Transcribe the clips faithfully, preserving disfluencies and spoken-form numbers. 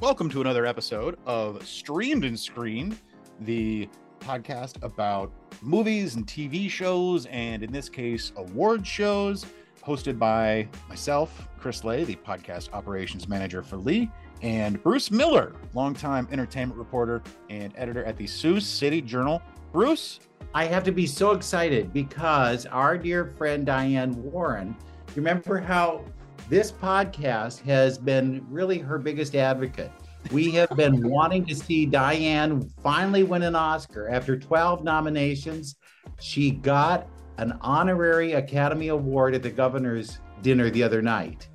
Welcome to another episode of Streamed and Screened, the podcast about movies and T V shows, and in this case, award shows, hosted by myself, Chris Lay, the podcast operations manager for Lee, and Bruce Miller, longtime entertainment reporter and editor at the Sioux City Journal. Bruce? I have to be so excited because our dear friend Diane Warren, remember how this podcast has been really her biggest advocate. We have been wanting to see Diane finally win an Oscar. After twelve nominations, she got an honorary Academy Award at the governor's dinner the other night.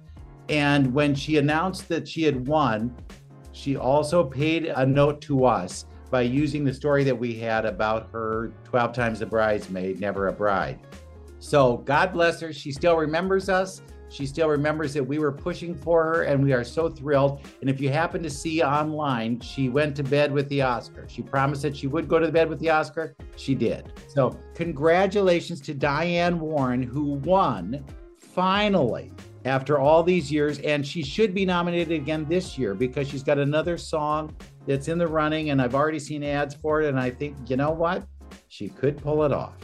And when she announced that she had won, she also paid a note to us by using the story that we had about her twelve times a bridesmaid, never a bride. So God bless her. She still remembers us. She still remembers that we were pushing for her, and we are so thrilled. And if you happen to see online, she went to bed with the Oscar. She promised that she would go to bed with the Oscar. She did. So congratulations to Diane Warren, who won finally after all these years. And she should be nominated again this year because she's got another song that's in the running, and I've already seen ads for it. And I think, you know what? She could pull it off.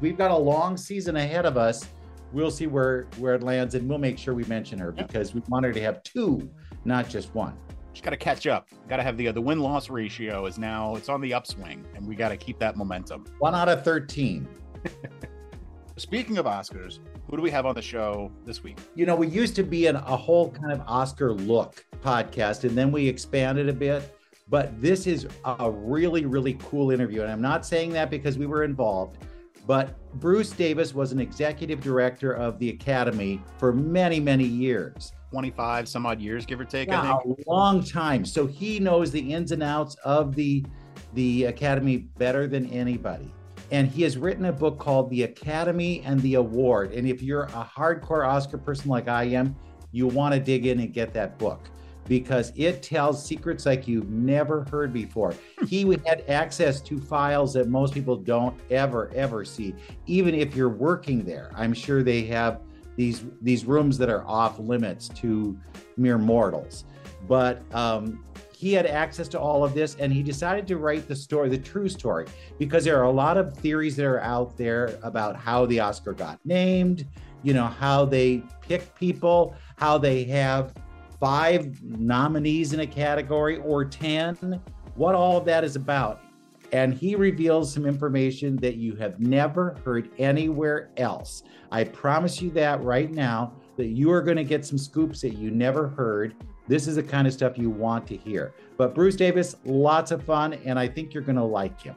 We've got a long season ahead of us. We'll see where, where it lands, and we'll make sure we mention her because we want her to have two, not just one. She's got to catch up. Got to have the, uh, the win-loss ratio is now, it's on the upswing, and we got to keep that momentum. One out of thirteen. Speaking of Oscars, who do we have on the show this week? You know, we used to be in a whole kind of Oscar look podcast, and then we expanded a bit. But this is a really, really cool interview. And I'm not saying that because we were involved. But Bruce Davis was an executive director of the Academy for many, many years. twenty-five some odd years, give or take, yeah, I think. A long time. So he knows the ins and outs of the, the Academy better than anybody. And he has written a book called The Academy and the Award. And if you're a hardcore Oscar person like I am, you want to dig in and get that book, because it tells secrets like you've never heard before. He had access to files that most people don't ever, ever see, even if you're working there. I'm sure they have these, these rooms that are off limits to mere mortals. But um, he had access to all of this, and he decided to write the story, the true story, because there are a lot of theories that are out there about how the Oscar got named, you know, how they pick people, how they have five nominees in a category or ten, what all of that is about. And he reveals some information that you have never heard anywhere else. I promise you that right now, that you are going to get some scoops that you never heard. This is the kind of stuff you want to hear. But Bruce Davis, lots of fun, and I think you're going to like him.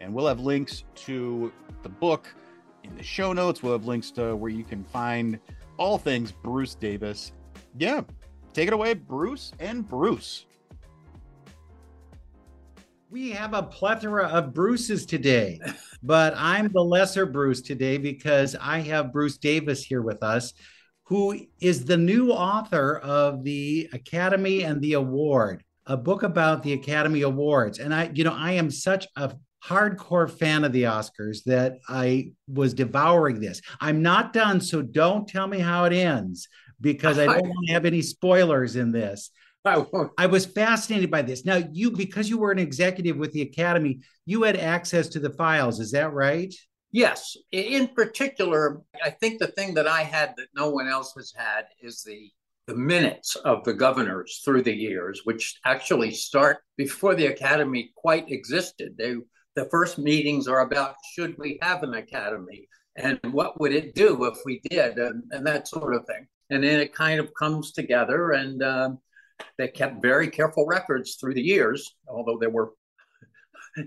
And we'll have links to the book in the show notes. We'll have links to where you can find all things Bruce Davis. Yeah. Take it away, Bruce and Bruce. We have a plethora of Bruces today, but I'm the lesser Bruce today because I have Bruce Davis here with us, who is the new author of The Academy and the Award, a book about the Academy Awards. And I, you know, I am such a hardcore fan of the Oscars that I was devouring this. I'm not done, so don't tell me how it ends, because I don't want to have any spoilers in this. I, I was fascinated by this. Now, you, because you were an executive with the Academy, you had access to the files. Is that right? Yes. In particular, I think the thing that I had that no one else has had is the, the minutes of the governors through the years, which actually start before the Academy quite existed. They, the first meetings are about, should we have an Academy? And what would it do if we did? And, and that sort of thing. And then it kind of comes together, and um, they kept very careful records through the years, although there were,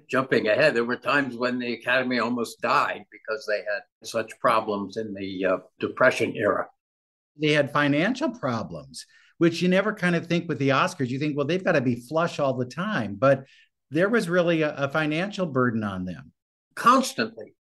jumping ahead, there were times when the Academy almost died because they had such problems in the uh, Depression era. They had financial problems, which you never kind of think with the Oscars. You think, well, they've got to be flush all the time, but there was really a, a financial burden on them. Constantly.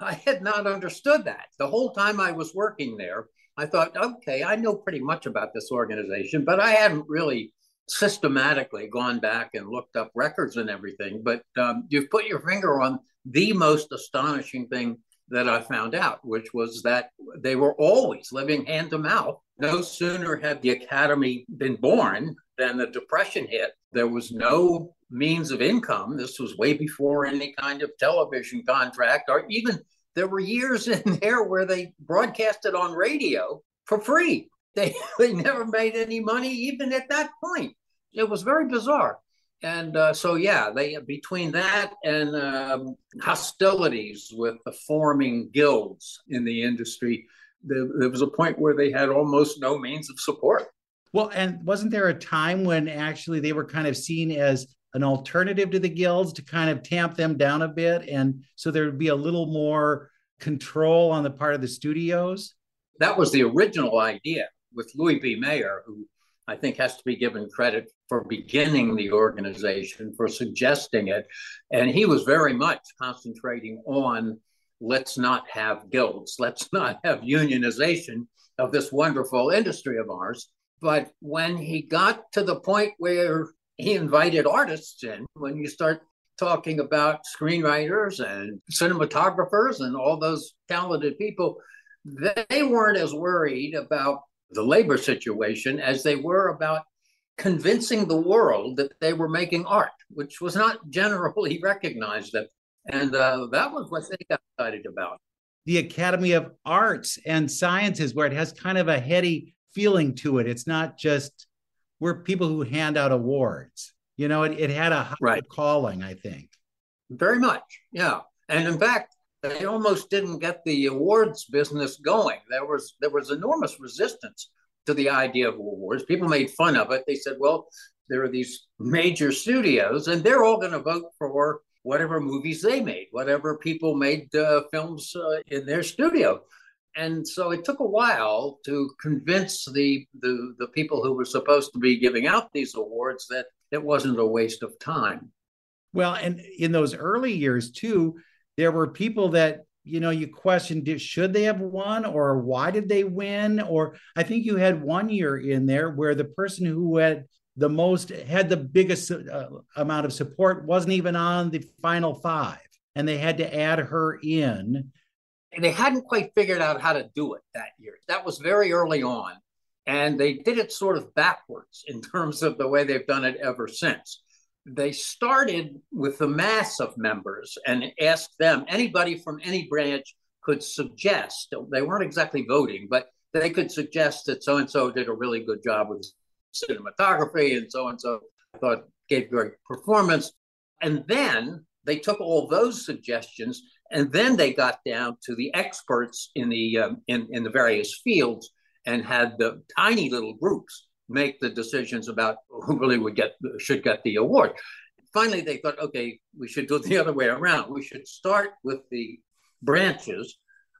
I had not understood that. The whole time I was working there, I thought, okay, I know pretty much about this organization, but I hadn't really systematically gone back and looked up records and everything. But um, you've put your finger on the most astonishing thing that I found out, which was that they were always living hand to mouth. No sooner had the Academy been born then the Depression hit. There was no means of income. This was way before any kind of television contract, or even there were years in there where they broadcasted on radio for free. They, they never made any money, even at that point. It was very bizarre. And uh, so, yeah, they between that and um, hostilities with the forming guilds in the industry, there, there was a point where they had almost no means of support. Well, and wasn't there a time when actually they were kind of seen as an alternative to the guilds to kind of tamp them down a bit? And so there would be a little more control on the part of the studios? That was the original idea with Louis B. Mayer, who I think has to be given credit for beginning the organization, for suggesting it. And he was very much concentrating on, let's not have guilds, let's not have unionization of this wonderful industry of ours. But when he got to the point where he invited artists in, when you start talking about screenwriters and cinematographers and all those talented people, they weren't as worried about the labor situation as they were about convincing the world that they were making art, which was not generally recognized. And uh, that was what they got excited about. The Academy of Arts and Sciences, where it has kind of a heady feeling to it. It's not just, we're people who hand out awards. You know, it, it had a high right. calling, I think. Very much, yeah. And in fact, they almost didn't get the awards business going. There was there was enormous resistance to the idea of awards. People made fun of it. They said, well, there are these major studios, and they're all going to vote for whatever movies they made, whatever people made uh, films uh, in their studio. And so it took a while to convince the, the the people who were supposed to be giving out these awards that it wasn't a waste of time. Well, and in those early years, too, there were people that, you know, you questioned, should they have won, or why did they win? Or I think you had one year in there where the person who had the most, had the biggest uh, amount of support wasn't even on the final five, and they had to add her in. And they hadn't quite figured out how to do it that year. That was very early on. And they did it sort of backwards in terms of the way they've done it ever since. They started with the mass of members and asked them, anybody from any branch could suggest, they weren't exactly voting, but they could suggest that so-and-so did a really good job with cinematography and so-and-so thought gave great performance. And then they took all those suggestions, and then they got down to the experts in the um, in, in the various fields and had the tiny little groups make the decisions about who really would get should get the award. Finally, they thought, okay, we should do it the other way around. We should start with the branches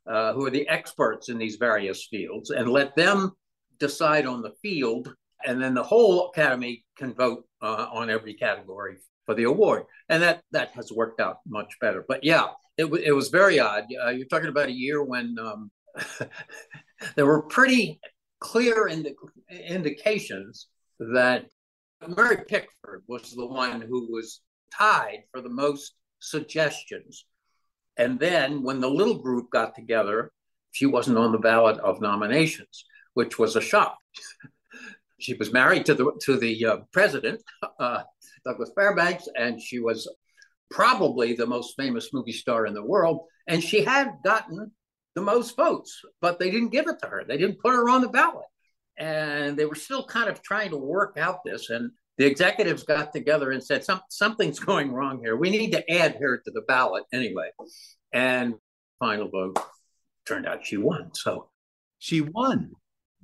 uh, who are the experts in these various fields and let them decide on the field. And then the whole academy can vote uh, on every category for the award. And that that has worked out much better. But yeah, it, w- it was very odd. Uh, you're talking about a year when um, there were pretty clear indi- indications that Mary Pickford was the one who was tied for the most suggestions. And then when the little group got together, she wasn't on the ballot of nominations, which was a shock. She was married to the to the uh, president, uh, Douglas Fairbanks, and she was probably the most famous movie star in the world. And she had gotten the most votes, but they didn't give it to her. They didn't put her on the ballot. And they were still kind of trying to work out this. And the executives got together and said, Some, something's going wrong here. We need to add her to the ballot anyway. And final vote, turned out she won. So she won.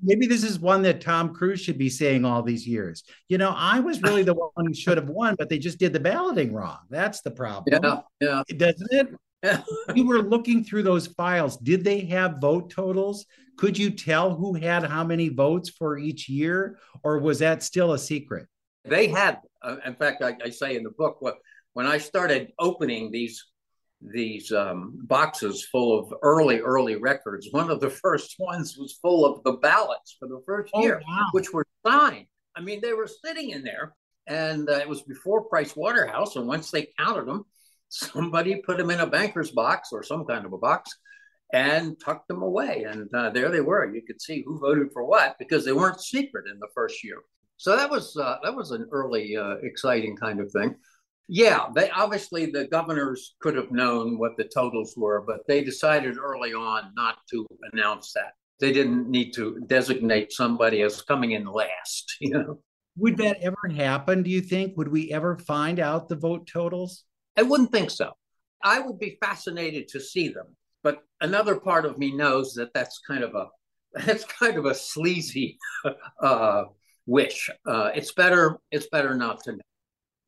Maybe this is one that Tom Cruise should be saying all these years. You know, I was really the one who should have won, but they just did the balloting wrong. That's the problem. Yeah, yeah. Doesn't it? Yeah. You were looking through those files. Did they have vote totals? Could you tell who had how many votes for each year? Or was that still a secret? They had. Uh, in fact, I, I say in the book, when I started opening these these um, boxes full of early, early records. One of the first ones was full of the ballots for the first oh, year, wow. which were signed. I mean, they were sitting in there, and uh, it was before Price Waterhouse. And once they counted them, somebody put them in a banker's box or some kind of a box and tucked them away. And uh, there they were. You could see who voted for what because they weren't secret in the first year. So that was uh, that was an early, uh, exciting kind of thing. Yeah, they obviously the governors could have known what the totals were, but they decided early on not to announce that. They didn't need to designate somebody as coming in last. You know, would that ever happen? Do you think? Would we ever find out the vote totals? I wouldn't think so. I would be fascinated to see them, but another part of me knows that that's kind of a that's kind of a sleazy uh, wish. Uh, it's better. It's better not to know.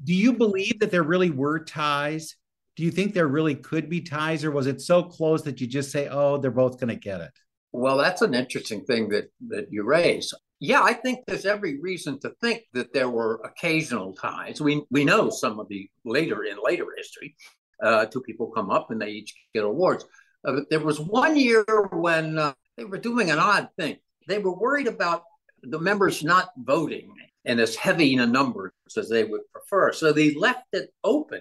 Do you believe that there really were ties? Do you think there really could be ties, or was it so close that you just say, "Oh, they're both going to get it"? Well, that's an interesting thing that that you raise. Yeah, I think there's every reason to think that there were occasional ties. We we know some of the later in later history, uh, two people come up and they each get awards. Uh, but there was one year when uh, they were doing an odd thing. They were worried about the members not voting and as heavy in a number as they would prefer. So they left it open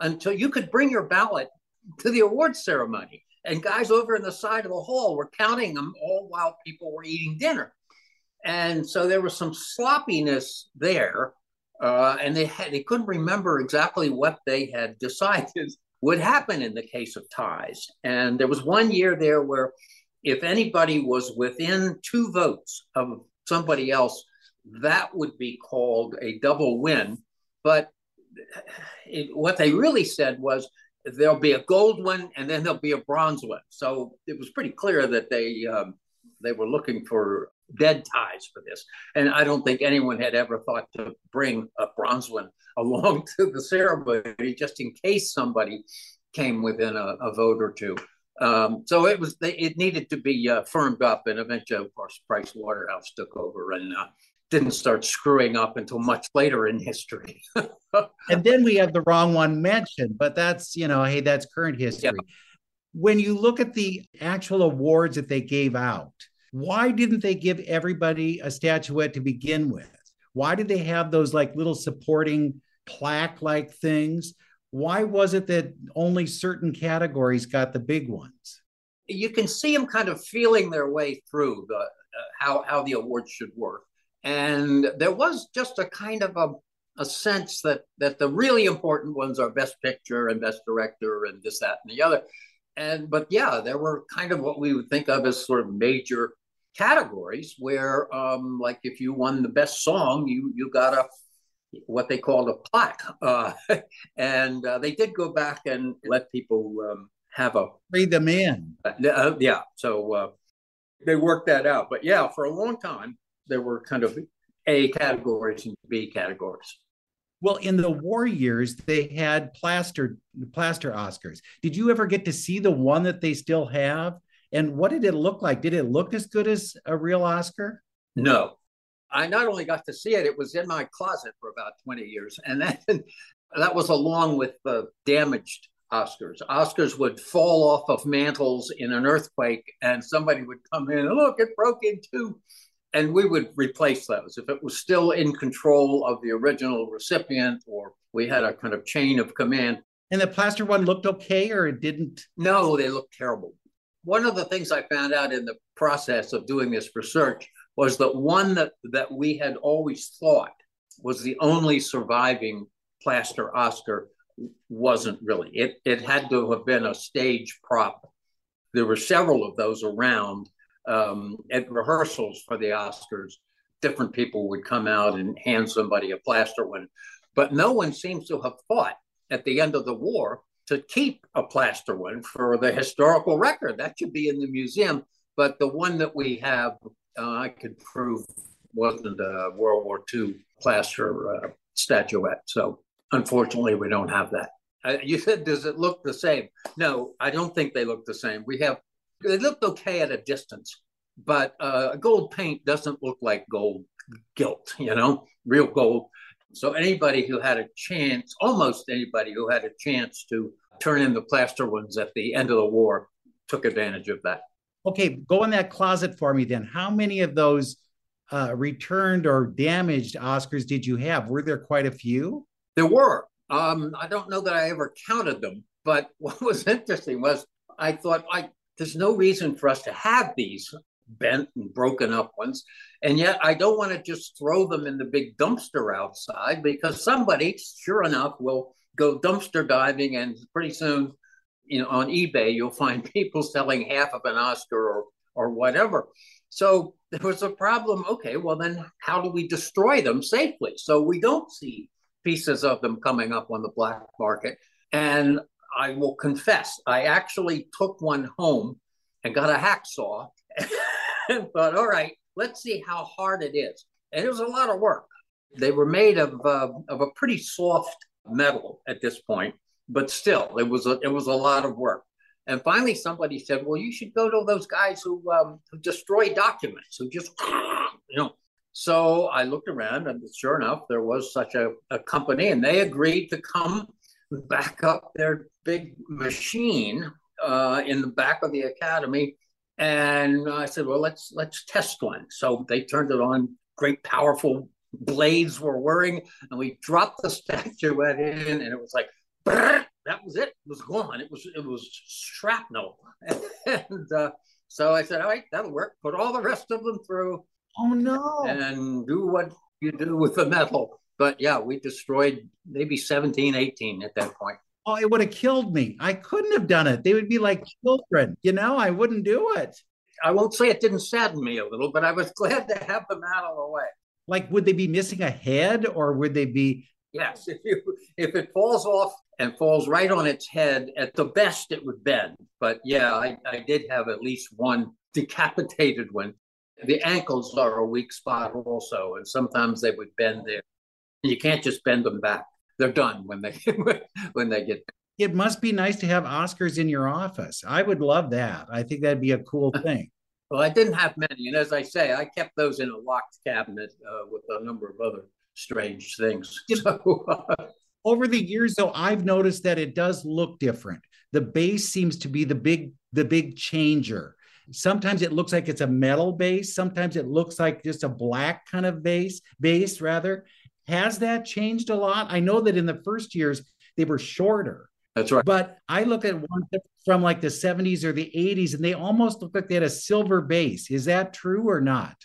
until you could bring your ballot to the award ceremony. And guys over in the side of the hall were counting them all while people were eating dinner. And so there was some sloppiness there. Uh, and they had, they couldn't remember exactly what they had decided would happen in the case of ties. And there was one year there where if anybody was within two votes of somebody else, that would be called a double win. But it, what they really said was, there'll be a gold one, and then there'll be a bronze one. So it was pretty clear that they um, they were looking for dead ties for this. And I don't think anyone had ever thought to bring a bronze one along to the ceremony, just in case somebody came within a, a vote or two. Um, so it was they, it needed to be uh, firmed up, and eventually, of course, Price Waterhouse took over and uh, didn't start screwing up until much later in history. And then we have the wrong one mentioned, but that's, you know, hey, that's current history. Yeah. When you look at the actual awards that they gave out, why didn't they give everybody a statuette to begin with? Why did they have those like little supporting plaque-like things? Why was it that only certain categories got the big ones? You can see them kind of feeling their way through the uh, how, how the awards should work. And there was just a kind of a a sense that that the really important ones are Best Picture and Best Director and this, that, and the other. And but yeah, there were kind of what we would think of as sort of major categories where um, like if you won the Best Song, you you got a what they called a plaque. Uh, and uh, they did go back and let people um, have a... Read them in. Uh, uh, yeah, so uh, they worked that out. But yeah, for a long time, there were kind of A categories and B categories. Well, in the war years, they had plaster plaster Oscars. Did you ever get to see the one that they still have? And what did it look like? Did it look as good as a real Oscar? No. I not only got to see it, it was in my closet for about twenty years. And that, that was along with the damaged Oscars. Oscars would fall off of mantles in an earthquake and somebody would come in and look, it broke in two. And we would replace those. If it was still in control of the original recipient, or we had a kind of chain of command. And the plaster one looked okay, or it didn't? No, they looked terrible. One of the things I found out in the process of doing this research was that one that, that we had always thought was the only surviving plaster Oscar wasn't really. It, it had to have been a stage prop. There were several of those around. Um, at rehearsals for the Oscars, different people would come out and hand somebody a plaster one. But no one seems to have thought at the end of the war to keep a plaster one for the historical record. That should be in the museum. But the one that we have, uh, I could prove wasn't a World War Two plaster uh, statuette. So unfortunately, we don't have that. Uh, you said, does it look the same? No, I don't think they look the same. We have They looked okay at a distance, but uh, gold paint doesn't look like gold gilt, you know, real gold. So anybody who had a chance, almost anybody who had a chance to turn in the plaster ones at the end of the war took advantage of that. Okay, go in that closet for me then. How many of those uh, returned or damaged Oscars did you have? Were there quite a few? There were. Um, I don't know that I ever counted them, but what was interesting was I thought I... there's no reason for us to have these. bent and broken up ones. And yet I don't want to just throw them in the big dumpster outside, because somebody, sure enough, will go dumpster diving, and pretty soon, you know, on eBay, you'll find people selling half of an Oscar or or whatever. So there was a problem. Okay, well then how do we destroy them safely so we don't see pieces of them coming up on the black market? And I will confess, I actually took one home and got a hacksaw and thought, all right, let's see how hard it is. And it was a lot of work. They were made of uh, of a pretty soft metal at this point, but still, it was a, it was a lot of work. And finally, somebody said, well, you should go to those guys who, um, who destroy documents, who just, you know. So I looked around, and sure enough, there was such a, a company, and they agreed to come back up their big machine uh, in the back of the Academy. And I said, well, let's let's test one. So they turned it on. Great, powerful blades were whirring, and we dropped the statuette in, and it was like, brrr, that was it. It was gone. It was it was shrapnel. And uh, so I said, all right, that'll work. Put all the rest of them through. Oh no! And do what you do with the metal. But yeah, we destroyed maybe seventeen, eighteen at that point. Oh, it would have killed me. I couldn't have done it. They would be like children, you know, I wouldn't do it. I won't say it didn't sadden me a little, but I was glad to have them out of the way. Like, would they be missing a head, or would they be? Yes, if you if it falls off and falls right on its head, at the best it would bend. But yeah, I, I did have at least one decapitated one. The ankles are a weak spot also, and sometimes they would bend there. You can't just bend them back. They're done when they when they get back. It must be nice to have Oscars in your office. I would love that. I think that'd be a cool thing. Well, I didn't have many. And as I say, I kept those in a locked cabinet uh, with a number of other strange things. So, uh... Over the years, though, I've noticed that it does look different. The base seems to be the big the big changer. Sometimes it looks like it's a metal base. Sometimes it looks like just a black kind of base, base rather. Has that changed a lot? I know that in the first years, they were shorter. That's right. But I look at ones from like the seventies or the eighties, and they almost look like they had a silver base. Is that true or not?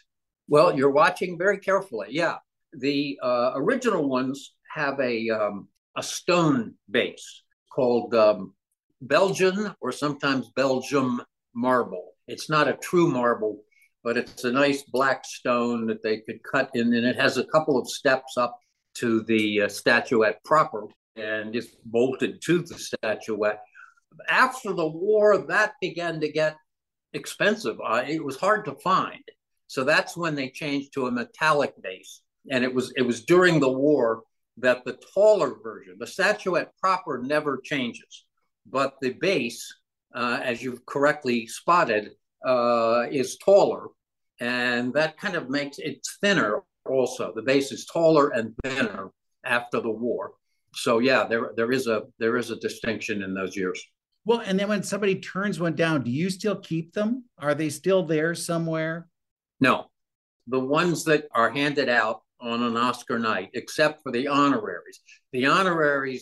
Well, you're watching very carefully. Yeah. The uh, original ones have a, um, a stone base called um, Belgian or sometimes Belgium marble. It's not a true marble, but it's a nice black stone that they could cut in, and it has a couple of steps up to the uh, statuette proper, and it's bolted to the statuette. After the war, that began to get expensive. Uh, it was hard to find. So that's when they changed to a metallic base. And it was it was during the war that the taller version, the statuette proper, never changes, but the base, Uh, as you've correctly spotted, uh, is taller. And that kind of makes it thinner also. The base is taller and thinner after the war. So yeah, there there is a there is a distinction in those years. Well, and then when somebody turns one down, do you still keep them? Are they still there somewhere? No. The ones that are handed out on an Oscar night, except for the honoraries. The honoraries,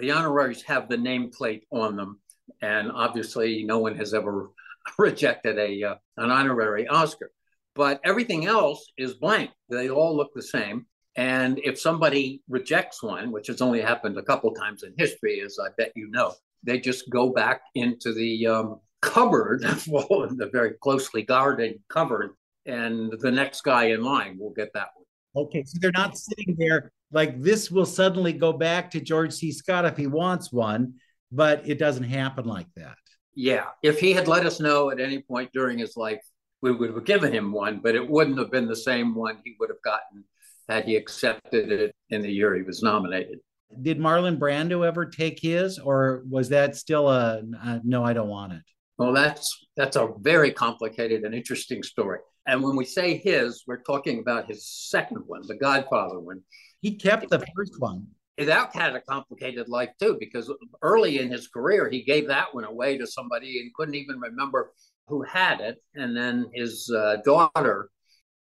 the honoraries have the nameplate on them. And obviously, no one has ever rejected a uh, an honorary Oscar. But everything else is blank. They all look the same. And if somebody rejects one, which has only happened a couple times in history, as I bet you know, they just go back into the um, cupboard, well, the very closely guarded cupboard, and the next guy in line will get that one. Okay, so they're not sitting there like this will suddenly go back to George C. Scott if he wants one. But it doesn't happen like that. Yeah. If he had let us know at any point during his life, we would have given him one, but it wouldn't have been the same one he would have gotten had he accepted it in the year he was nominated. Did Marlon Brando ever take his, or was that still a, a no, I don't want it? Well, that's that's a very complicated and interesting story. And when we say his, we're talking about his second one, the Godfather one. He kept the first one. That had a complicated life, too, because early in his career, he gave that one away to somebody and couldn't even remember who had it. And then his uh, daughter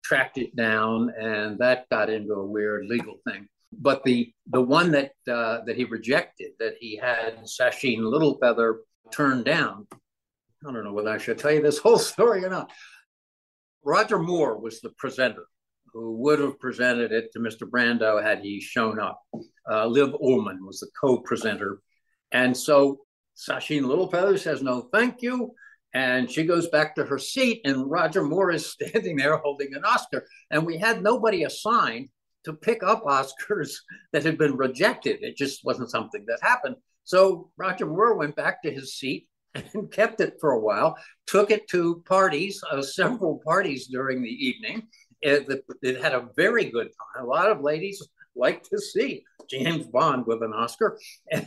tracked it down, and that got into a weird legal thing. But the the one that uh, that he rejected, that he had Sacheen Littlefeather turned down, I don't know whether I should tell you this whole story or not. Roger Moore was the presenter who would have presented it to Mister Brando had he shown up. Uh, Liv Ullman was the co-presenter. And so Sacheen Littlefeather says, no, thank you. And she goes back to her seat, and Roger Moore is standing there holding an Oscar. And we had nobody assigned to pick up Oscars that had been rejected. It just wasn't something that happened. So Roger Moore went back to his seat and kept it for a while, took it to parties, uh, several parties during the evening. It, it had a very good time. A lot of ladies like to see James Bond with an Oscar.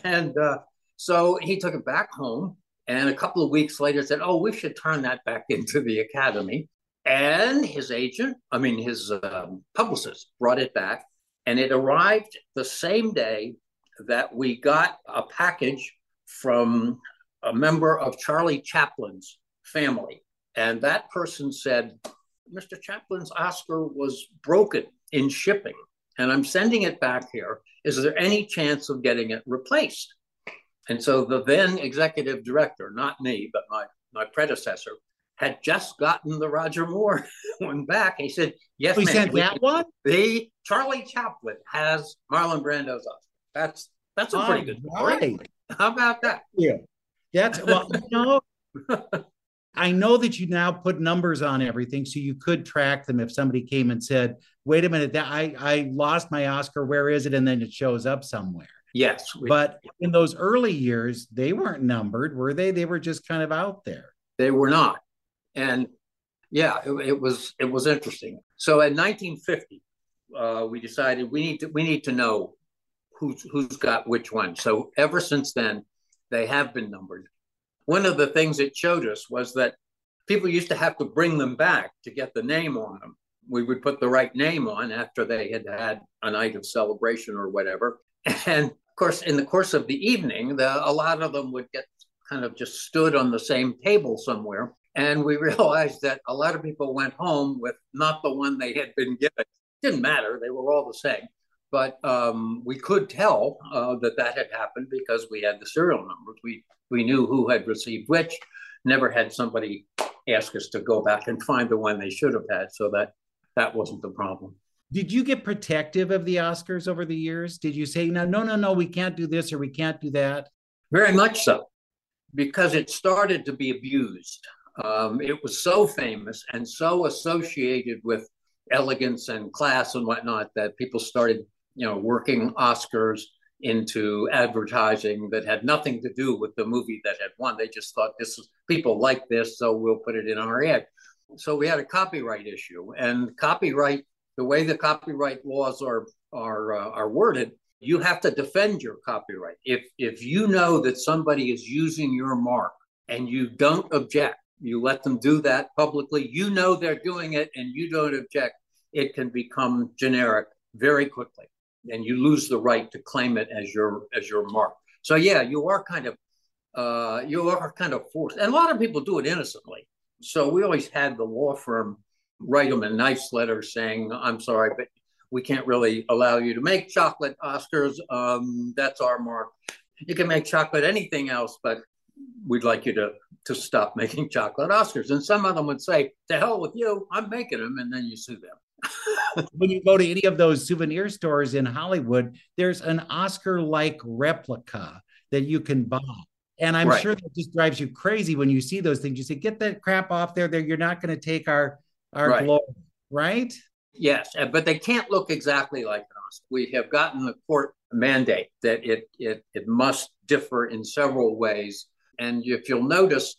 And uh, so he took it back home. And a couple of weeks later said, oh, we should turn that back into the Academy. And his agent, I mean, his um, publicist brought it back. And it arrived the same day that we got a package from a member of Charlie Chaplin's family. And that person said, Mister Chaplin's Oscar was broken in shipping, and I'm sending it back here. Is there any chance of getting it replaced? And so the then executive director, not me, but my, my predecessor, had just gotten the Roger Moore one back. He said, yes, we sent that one? The Charlie Chaplin has Marlon Brando's Oscar. That's that's a pretty good story. How about that? Yeah. That's well, you know, I know that you now put numbers on everything, so you could track them if somebody came and said, wait a minute, that I, I lost my Oscar, where is it? And then it shows up somewhere. Yes. We, but in those early years, they weren't numbered, were they? They were just kind of out there. They were not. And yeah, it, it was it was interesting. So in nineteen fifty, uh, we decided we need to we need to know who's who's got which one. So ever since then, they have been numbered. One of the things it showed us was that people used to have to bring them back to get the name on them. We would put the right name on after they had had a night of celebration or whatever. And of course, in the course of the evening, the, a lot of them would get kind of just stood on the same table somewhere. And we realized that a lot of people went home with not the one they had been given. Didn't matter. They were all the same. But um, we could tell uh, that that had happened because we had the serial numbers. We, we knew who had received which. Never had somebody ask us to go back and find the one they should have had. So that, that wasn't the problem. Did you get protective of the Oscars over the years? Did you say, no, no, no, no, we can't do this or we can't do that? Very much so, because it started to be abused. Um, it was so famous and so associated with elegance and class and whatnot that people started, you know, working Oscars into advertising that had nothing to do with the movie that had won. They just thought this is people like this, so we'll put it in our ad. So we had a copyright issue, and copyright, the way the copyright laws are are uh, are worded, you have to defend your copyright. If if you know that somebody is using your mark and you don't object, you let them do that publicly, you know they're doing it and you don't object, it can become generic very quickly, and you lose the right to claim it as your as your mark. So yeah, you are kind of uh, you are kind of forced, and a lot of people do it innocently. So we always had the law firm write them a nice letter saying, I'm sorry, but we can't really allow you to make chocolate Oscars. Um, that's our mark. You can make chocolate anything else, but we'd like you to, to stop making chocolate Oscars. And some of them would say, to hell with you, I'm making them. And then you sue them. When you go to any of those souvenir stores in Hollywood, there's an Oscar-like replica that you can buy. And I'm right. sure that just drives you crazy when you see those things. You say, get that crap off there. there. You're not going to take our Our right. glory, right? Yes, but they can't look exactly like an Oscar. We have gotten the court mandate that it it it must differ in several ways. And if you'll notice,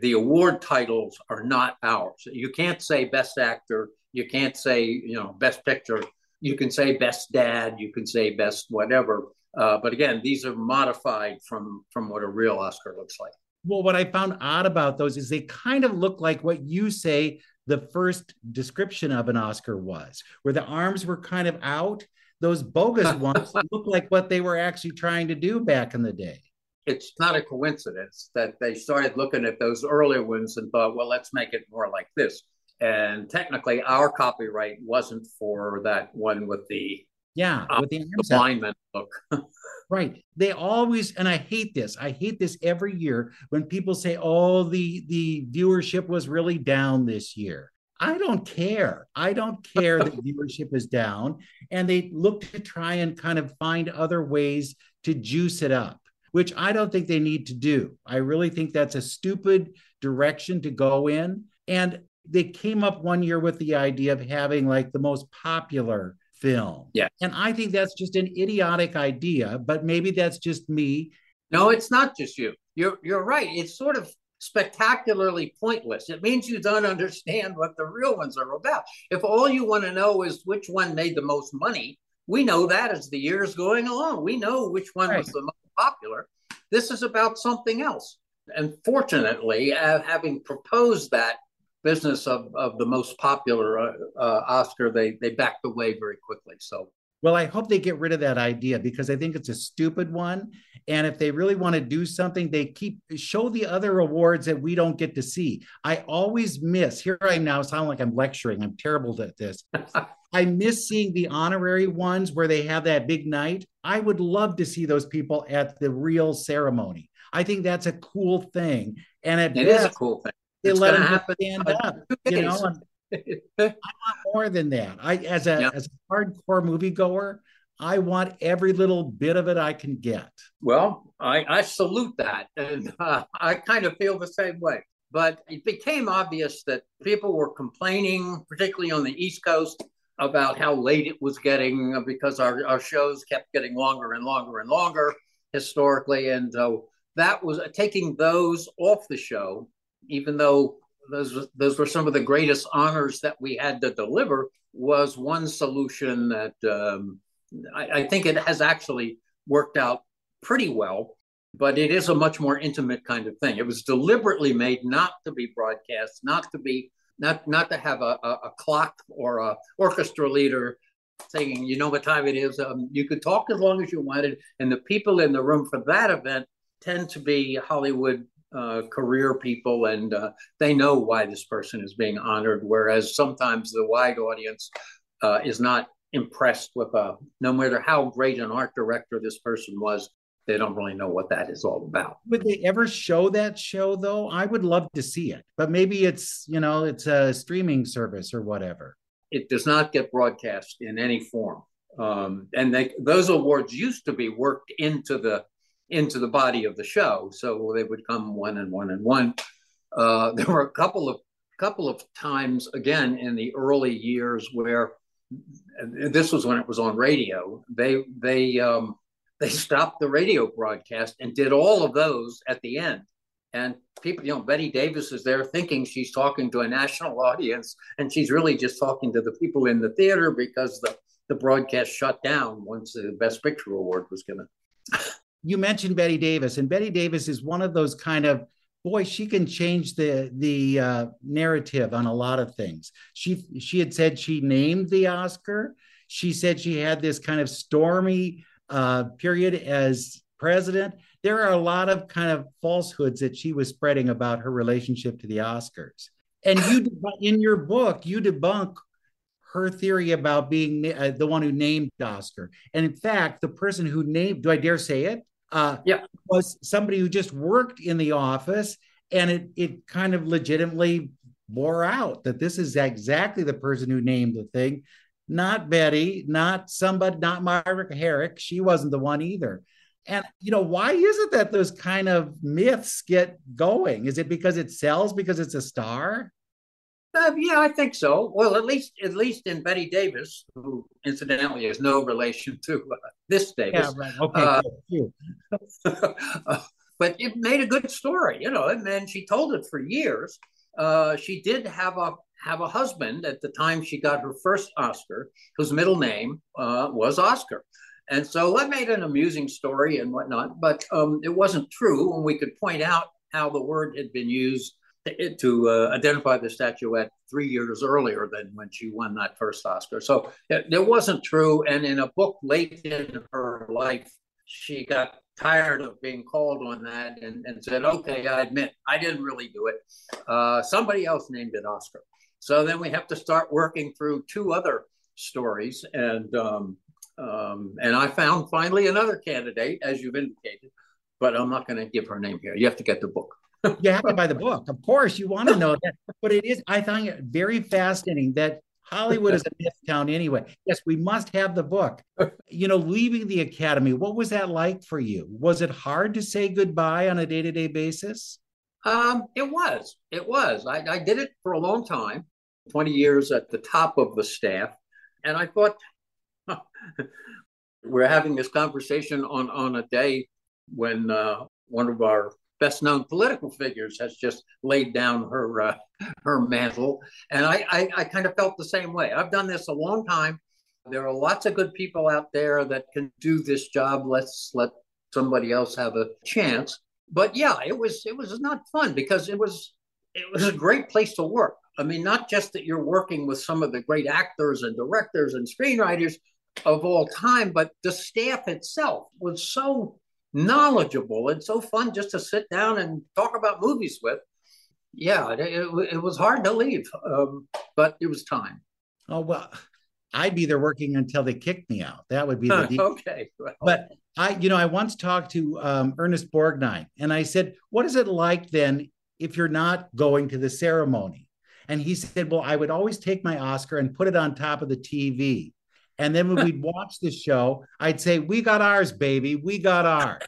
the award titles are not ours. You can't say Best Actor. You can't say, you know, Best Picture. You can say Best Dad. You can say Best whatever. Uh, but again, these are modified from from what a real Oscar looks like. Well, what I found odd about those is they kind of look like what you say the first description of an Oscar was, where the arms were kind of out. Those bogus ones look like what they were actually trying to do back in the day. It's not a coincidence that they started looking at those earlier ones and thought, well, let's make it more like this. And technically our copyright wasn't for that one with the yeah, um, with the arms alignment look. Right. They always, and I hate this. I hate this every year when people say, oh, the, the viewership was really down this year. I don't care. I don't care that viewership is down. And they look to try and kind of find other ways to juice it up, which I don't think they need to do. I really think that's a stupid direction to go in. And they came up one year with the idea of having like the most popular film. Yeah. And I think that's just an idiotic idea, but maybe that's just me. No, it's not just you. You're, you're right. It's sort of spectacularly pointless. It means you don't understand what the real ones are about. If all you want to know is which one made the most money, we know that as the years going along. We know which one right. was the most popular. This is about something else. And fortunately, uh, having proposed that business of, of the most popular uh, uh, Oscar, they, they backed away very quickly. So, well, I hope they get rid of that idea because I think it's a stupid one. And if they really want to do something, they keep show the other awards that we don't get to see. I always miss, here I am now, sound like I'm lecturing. I'm terrible at this. I miss seeing the honorary ones where they have that big night. I would love to see those people at the real ceremony. I think that's a cool thing. And it best, is a cool thing. They it's let them happen, stand up. You know, and I want more than that. I, as a yeah. as a hardcore moviegoer, I want every little bit of it I can get. Well, I, I salute that, and uh, I kind of feel the same way. But it became obvious that people were complaining, particularly on the East Coast, about how late it was getting because our, our shows kept getting longer and longer and longer historically, and uh, that was uh, taking those off the show. Even though those those were some of the greatest honors that we had to deliver, was one solution that um, I, I think it has actually worked out pretty well, but it is a much more intimate kind of thing. It was deliberately made not to be broadcast, not to be not not to have a, a, a clock or a orchestra leader saying, you know what time it is. Um, you could talk as long as you wanted, and the people in the room for that event tend to be Hollywood Uh, career people, and uh, they know why this person is being honored, whereas sometimes the wide audience uh, is not impressed with, uh, no matter how great an art director this person was, they don't really know what that is all about. Would they ever show that show, though? I would love to see it, but maybe it's, you know, it's a streaming service or whatever. It does not get broadcast in any form. Um, and they, those awards used to be worked into the into the body of the show. So they would come one and one and one. Uh, there were a couple of couple of times, again, in the early years where, this was when it was on radio, they, they, um, they stopped the radio broadcast and did all of those at the end. And people, you know, Bette Davis is there thinking she's talking to a national audience, and she's really just talking to the people in the theater because the, the broadcast shut down once the Best Picture Award was given. You mentioned Bette Davis, and Bette Davis is one of those kind of, boy, she can change the the uh, narrative on a lot of things. She she had said she named the Oscar. She said she had this kind of stormy uh, period as president. There are a lot of kind of falsehoods that she was spreading about her relationship to the Oscars. And you, deb- in your book, you debunk her theory about being uh, the one who named Oscar. And in fact, the person who named, do I dare say it? Uh, yeah. Was somebody who just worked in the office, and it it kind of legitimately bore out that this is exactly the person who named the thing. Not Betty, not somebody, not Margaret Herrick. She wasn't the one either. And, you know, why is it that those kind of myths get going? Is it because it sells, because it's a star? Uh, yeah, I think so. Well, at least at least in Bette Davis, who incidentally has no relation to uh, this Davis. Yeah, right. Okay. Uh, cool. uh, but it made a good story, you know. And then she told it for years. Uh, she did have a have a husband at the time she got her first Oscar, whose middle name uh, was Oscar, and so that made an amusing story and whatnot. But um, it wasn't true, and we could point out how the word had been used to uh, identify the statuette three years earlier than when she won that first Oscar. So it, it wasn't true. And in a book late in her life, she got tired of being called on that and, and said, okay, I admit, I didn't really do it. Uh, somebody else named it Oscar. So then we have to start working through two other stories. And, um, um, and I found finally another candidate, as you've indicated, but I'm not going to give her name here. You have to get the book. You have to buy the book. Of course, you want to know that. But it is, I find it very fascinating that Hollywood is a myth town anyway. Yes, we must have the book. You know, leaving the Academy, what was that like for you? Was it hard to say goodbye on a day-to-day basis? Um, it was. It was. I, I did it for a long time, twenty years at the top of the staff. And I thought, huh, we're having this conversation on, on a day when uh, one of our best-known political figures has just laid down her uh, her mantle. And I, I, I kind of felt the same way. I've done this a long time. There are lots of good people out there that can do this job. Let's let somebody else have a chance. But yeah, it was it was not fun because it was it was a great place to work. I mean, not just that you're working with some of the great actors and directors and screenwriters of all time, but the staff itself was so knowledgeable and so fun just to sit down and talk about movies with. Yeah, it, it, it was hard to leave, um, but it was time. Oh, well, I'd be there working until they kicked me out. That would be the deal. Okay. Well. But I, you know, I once talked to um, Ernest Borgnine, and I said, what is it like then if you're not going to the ceremony? And he said, well, I would always take my Oscar and put it on top of the T V. And then when we'd watch the show, I'd say, we got ours, baby. We got ours.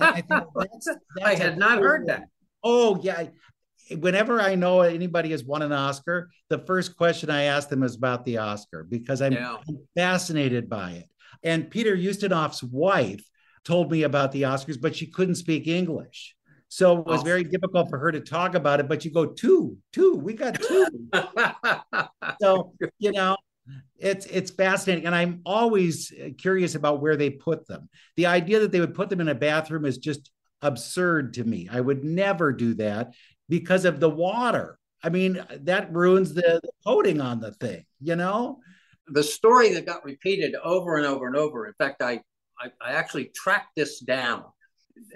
I, think that's, that's I had not heard that. Oh, yeah. Whenever I know anybody has won an Oscar, the first question I ask them is about the Oscar because I'm, yeah. I'm fascinated by it. And Peter Ustinof's wife told me about the Oscars, but she couldn't speak English. So it was oh. very difficult for her to talk about it, but you go, two, two, we got two. So, you know, It's it's fascinating. And I'm always curious about where they put them. The idea that they would put them in a bathroom is just absurd to me. I would never do that because of the water. I mean, that ruins the, the coating on the thing, you know? The story that got repeated over and over and over. In fact, I, I, I actually tracked this down.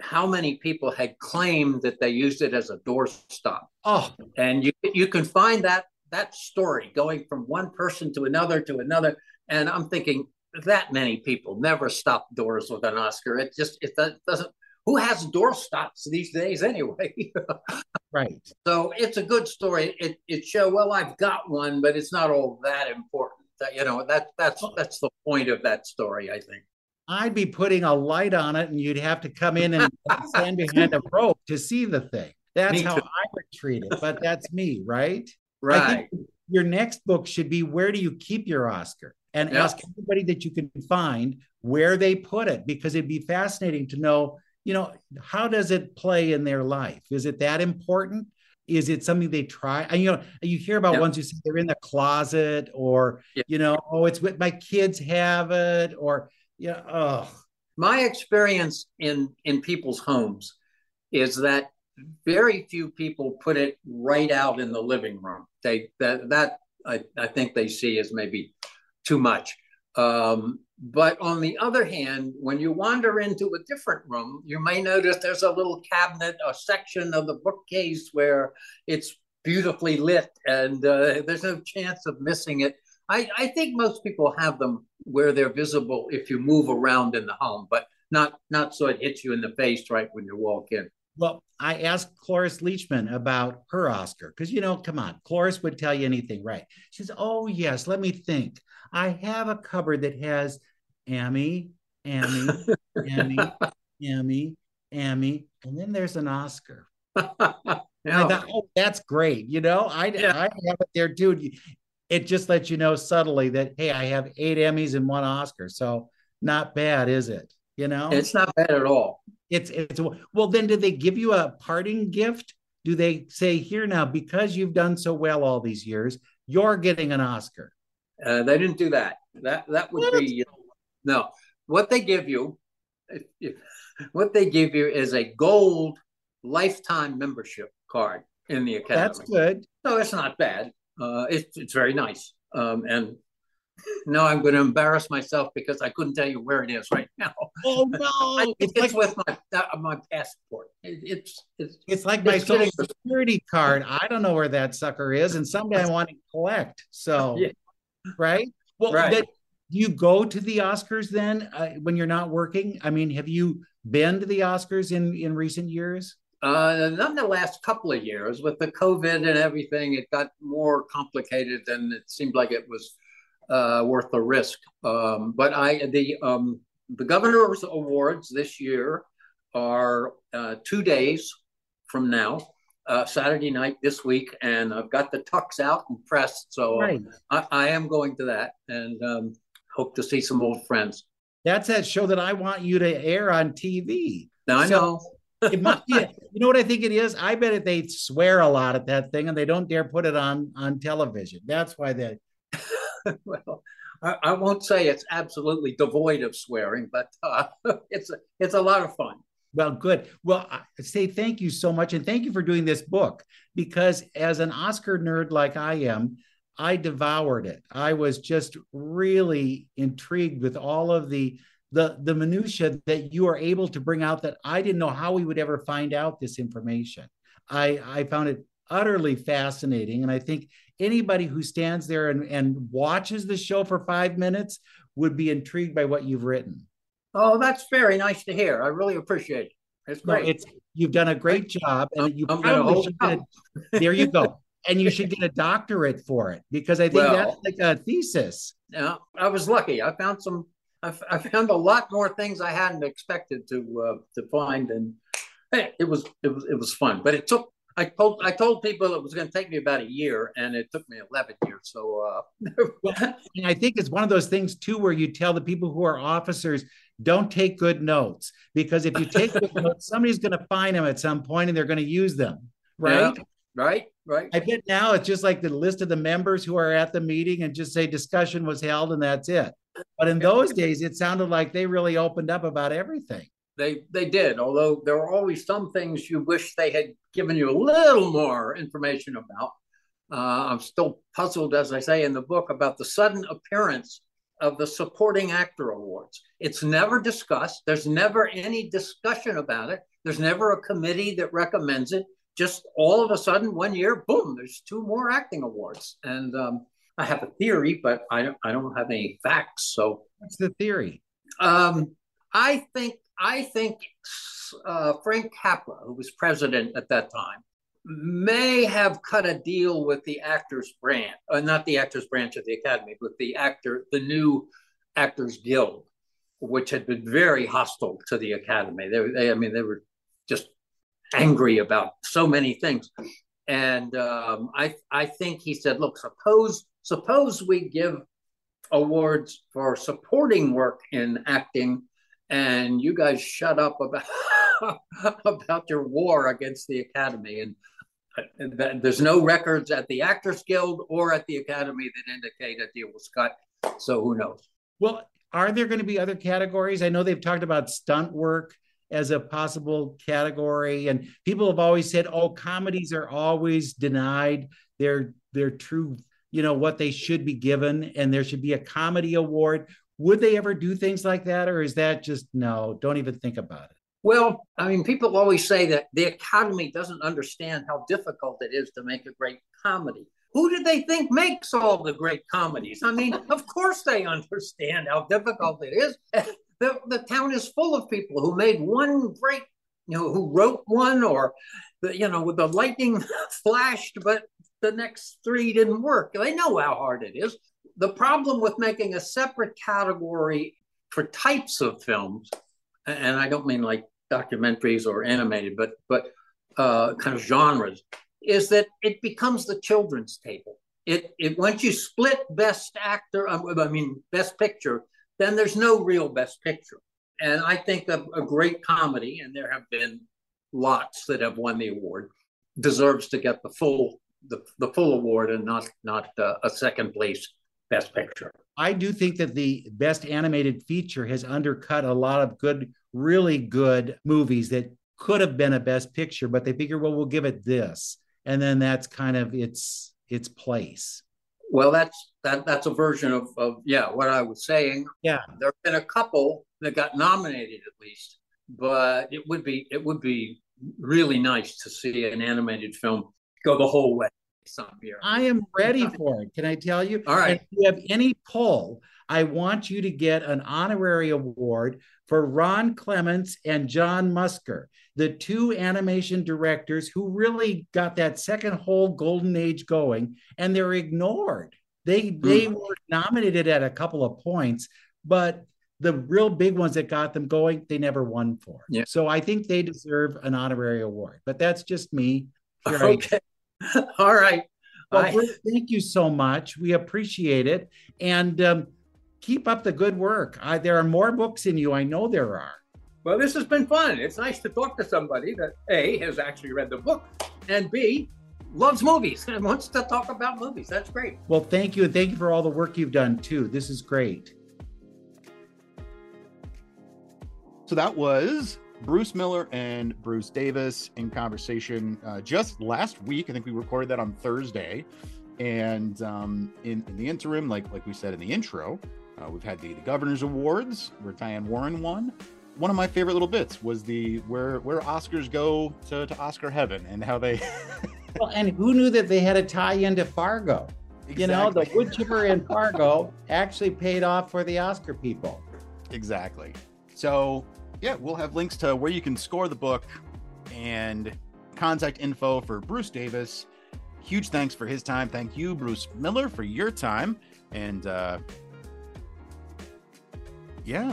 How many people had claimed that they used it as a doorstop. Oh. And you you can find that that story going from one person to another to another. And I'm thinking that many people never stop doors with an Oscar. It just, it doesn't, who has door stops these days anyway? Right. So it's a good story. It it shows, well, I've got one, but it's not all that important. You know, that that's, that's the point of that story, I think. I'd be putting a light on it and you'd have to come in and stand behind a rope to see the thing. That's me how too. I would treat it, but that's me, right? Right. I think your next book should be, where do you keep your Oscar? And yep. ask everybody that you can find where they put it, because it'd be fascinating to know, you know, how does it play in their life? Is it that important? Is it something they try? And, you know, you hear about yep. ones who say they're in the closet or, yep. you know, oh, it's with my kids have it or, you know, oh. My experience in, in people's homes is that very few people put it right out in the living room. They that that I, I think they see as maybe too much. Um, but on the other hand, when you wander into a different room, you may notice there's a little cabinet, a section of the bookcase where it's beautifully lit, and uh, there's no chance of missing it. I, I think most people have them where they're visible if you move around in the home, but not not so it hits you in the face right when you walk in. Well, I asked Cloris Leachman about her Oscar because, you know, come on, Cloris would tell you anything, right? She says, oh, yes, let me think. I have a cupboard that has Emmy, Emmy, Emmy, Emmy, Emmy, and then there's an Oscar. Yeah. I thought, oh, that's great. You know, I, yeah. I have it there, dude. It just lets you know subtly that, hey, I have eight Emmys and one Oscar. So not bad, is it? You know, it's not bad at all. It's it's well, then did they give you a parting gift? Do they say, here now, because you've done so well all these years, you're getting an Oscar? Uh, they didn't do that. That that would what? be you know, no. What they give you, if, what they give you is a gold lifetime membership card in the Academy. That's good. No, it's not bad. Uh, it's it's very nice. Um, and. No, I'm going to embarrass myself because I couldn't tell you where it is right now. Oh no! It's, it's like with my uh, my passport. It, it's, it's it's like my it's social security card. I don't know where that sucker is, and someday I want to collect. So, yeah. right? Well, right. That, do you go to the Oscars then uh, when you're not working? I mean, have you been to the Oscars in in recent years? Uh, not the last couple of years with the COVID and everything, it got more complicated than it seemed like it was uh, worth the risk. Um, but I, the um, the Governor's Awards this year are uh, two days from now, uh, Saturday night this week, and I've got the tux out and pressed, so nice. I, I am going to that and um, hope to see some old friends. That's that show that I want you to air on T V. Now, I so- know. It must be, you know what I think it is? I bet it, they swear a lot at that thing and they don't dare put it on, on television. That's why they... Well, I, I won't say it's absolutely devoid of swearing, but uh, it's, a, it's a lot of fun. Well, good. Well, I say thank you so much. And thank you for doing this book, because as an Oscar nerd like I am, I devoured it. I was just really intrigued with all of the the the minutia that you are able to bring out that I didn't know how we would ever find out this information. I, I found it utterly fascinating. And I think anybody who stands there and, and watches the show for five minutes would be intrigued by what you've written. Oh, that's very nice to hear. I really appreciate it. It's great. No, it's, you've done a great job. And you I'm probably hold should get a, there you go. And you should get a doctorate for it, because I think well, that's like a thesis. Yeah, I was lucky. I found some I found a lot more things I hadn't expected to uh, to find, and hey, it was it was it was fun. But it took I told I told people it was going to take me about a year, and it took me eleven years. So uh, well, I think it's one of those things too, where you tell the people who are officers, don't take good notes, because if you take good notes, somebody's going to find them at some point, and they're going to use them, right? Yeah. Right, right. I bet now it's just like the list of the members who are at the meeting and just say discussion was held and that's it. But in those days, it sounded like they really opened up about everything. They they did, although there were always some things you wish they had given you a little more information about. Uh, I'm still puzzled, as I say in the book, about the sudden appearance of the Supporting Actor Awards. It's never discussed. There's never any discussion about it. There's never a committee that recommends it. Just all of a sudden, one year, boom, there's two more acting awards. And um, I have a theory, but I don't, I don't have any facts. So what's the theory? Um, I think I think uh, Frank Capra, who was president at that time, may have cut a deal with the Actors Branch, uh, not the Actors Branch of the Academy, but the actor, the new Actors Guild, which had been very hostile to the Academy. They, they I mean, they were just angry about so many things. And um, I I think he said, look, suppose suppose we give awards for supporting work in acting, and you guys shut up about about your war against the Academy. And, and th- there's no records at the Actors Guild or at the Academy that indicate a deal was cut. So who knows? Well, are there going to be other categories? I know they've talked about stunt work as a possible category. And people have always said, oh, comedies are always denied their, their true, you know, what they should be given. And there should be a comedy award. Would they ever do things like that? Or is that just, no, don't even think about it? Well, I mean, people always say that the Academy doesn't understand how difficult it is to make a great comedy. Who do they think makes all the great comedies? I mean, of course they understand how difficult it is. The, the town is full of people who made one great, you know, who wrote one or, the, you know, with the lightning flashed, but the next three didn't work. They know how hard it is. The problem with making a separate category for types of films, and I don't mean like documentaries or animated, but, but uh, kind of genres, is that it becomes the children's table. It, it once you split best actor, I mean, best picture, then there's no real best picture. And I think a, a great comedy, and there have been lots that have won the award, deserves to get the full the, the full award and not, not uh, a second place best picture. I do think that the best animated feature has undercut a lot of good, really good movies that could have been a best picture, but they figure, well, we'll give it this. And then that's kind of its its place. Well, that's that, that's a version of, of, yeah, what I was saying. Yeah. There have been a couple that got nominated at least, but it would be it would be really nice to see an animated film go the whole way. I am ready for it. Can I tell you? All right. If you have any pull, I want you to get an honorary award for Ron Clements and John Musker, the two animation directors who really got that second whole golden age going, and they're ignored. They, they were nominated at a couple of points, but the real big ones that got them going, they never won for. Yeah. So I think they deserve an honorary award, but that's just me. Sure. Okay. All right. Well, I... Bruce, thank you so much. We appreciate it. And um, keep up the good work. I, there are more books in you. I know there are. Well, this has been fun. It's nice to talk to somebody that A, has actually read the book, and B, loves movies and wants to talk about movies. That's great. Well, thank you. And thank you for all the work you've done too. This is great. So that was Bruce Miller and Bruce Davis in conversation uh, just last week. I think we recorded that on Thursday. And um, in, in the interim, like like we said in the intro, uh, we've had the, the Governor's Awards where Diane Warren won. One of my favorite little bits was the where where Oscars go to, to Oscar heaven and how they... Well, and who knew that they had a tie-in to Fargo? Exactly. You know, the wood chipper in Fargo actually paid off for the Oscar people. Exactly. So... yeah, we'll have links to where you can score the book and contact info for Bruce Davis. Huge thanks for his time. Thank you, Bruce Miller, for your time. And uh, yeah,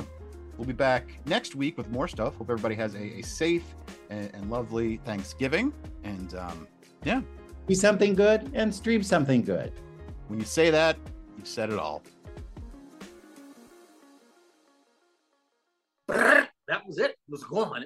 we'll be back next week with more stuff. Hope everybody has a, a safe and, and lovely Thanksgiving. And um, yeah. Do something good and stream something good. When you say that, you've said it all. That was it. It was gone.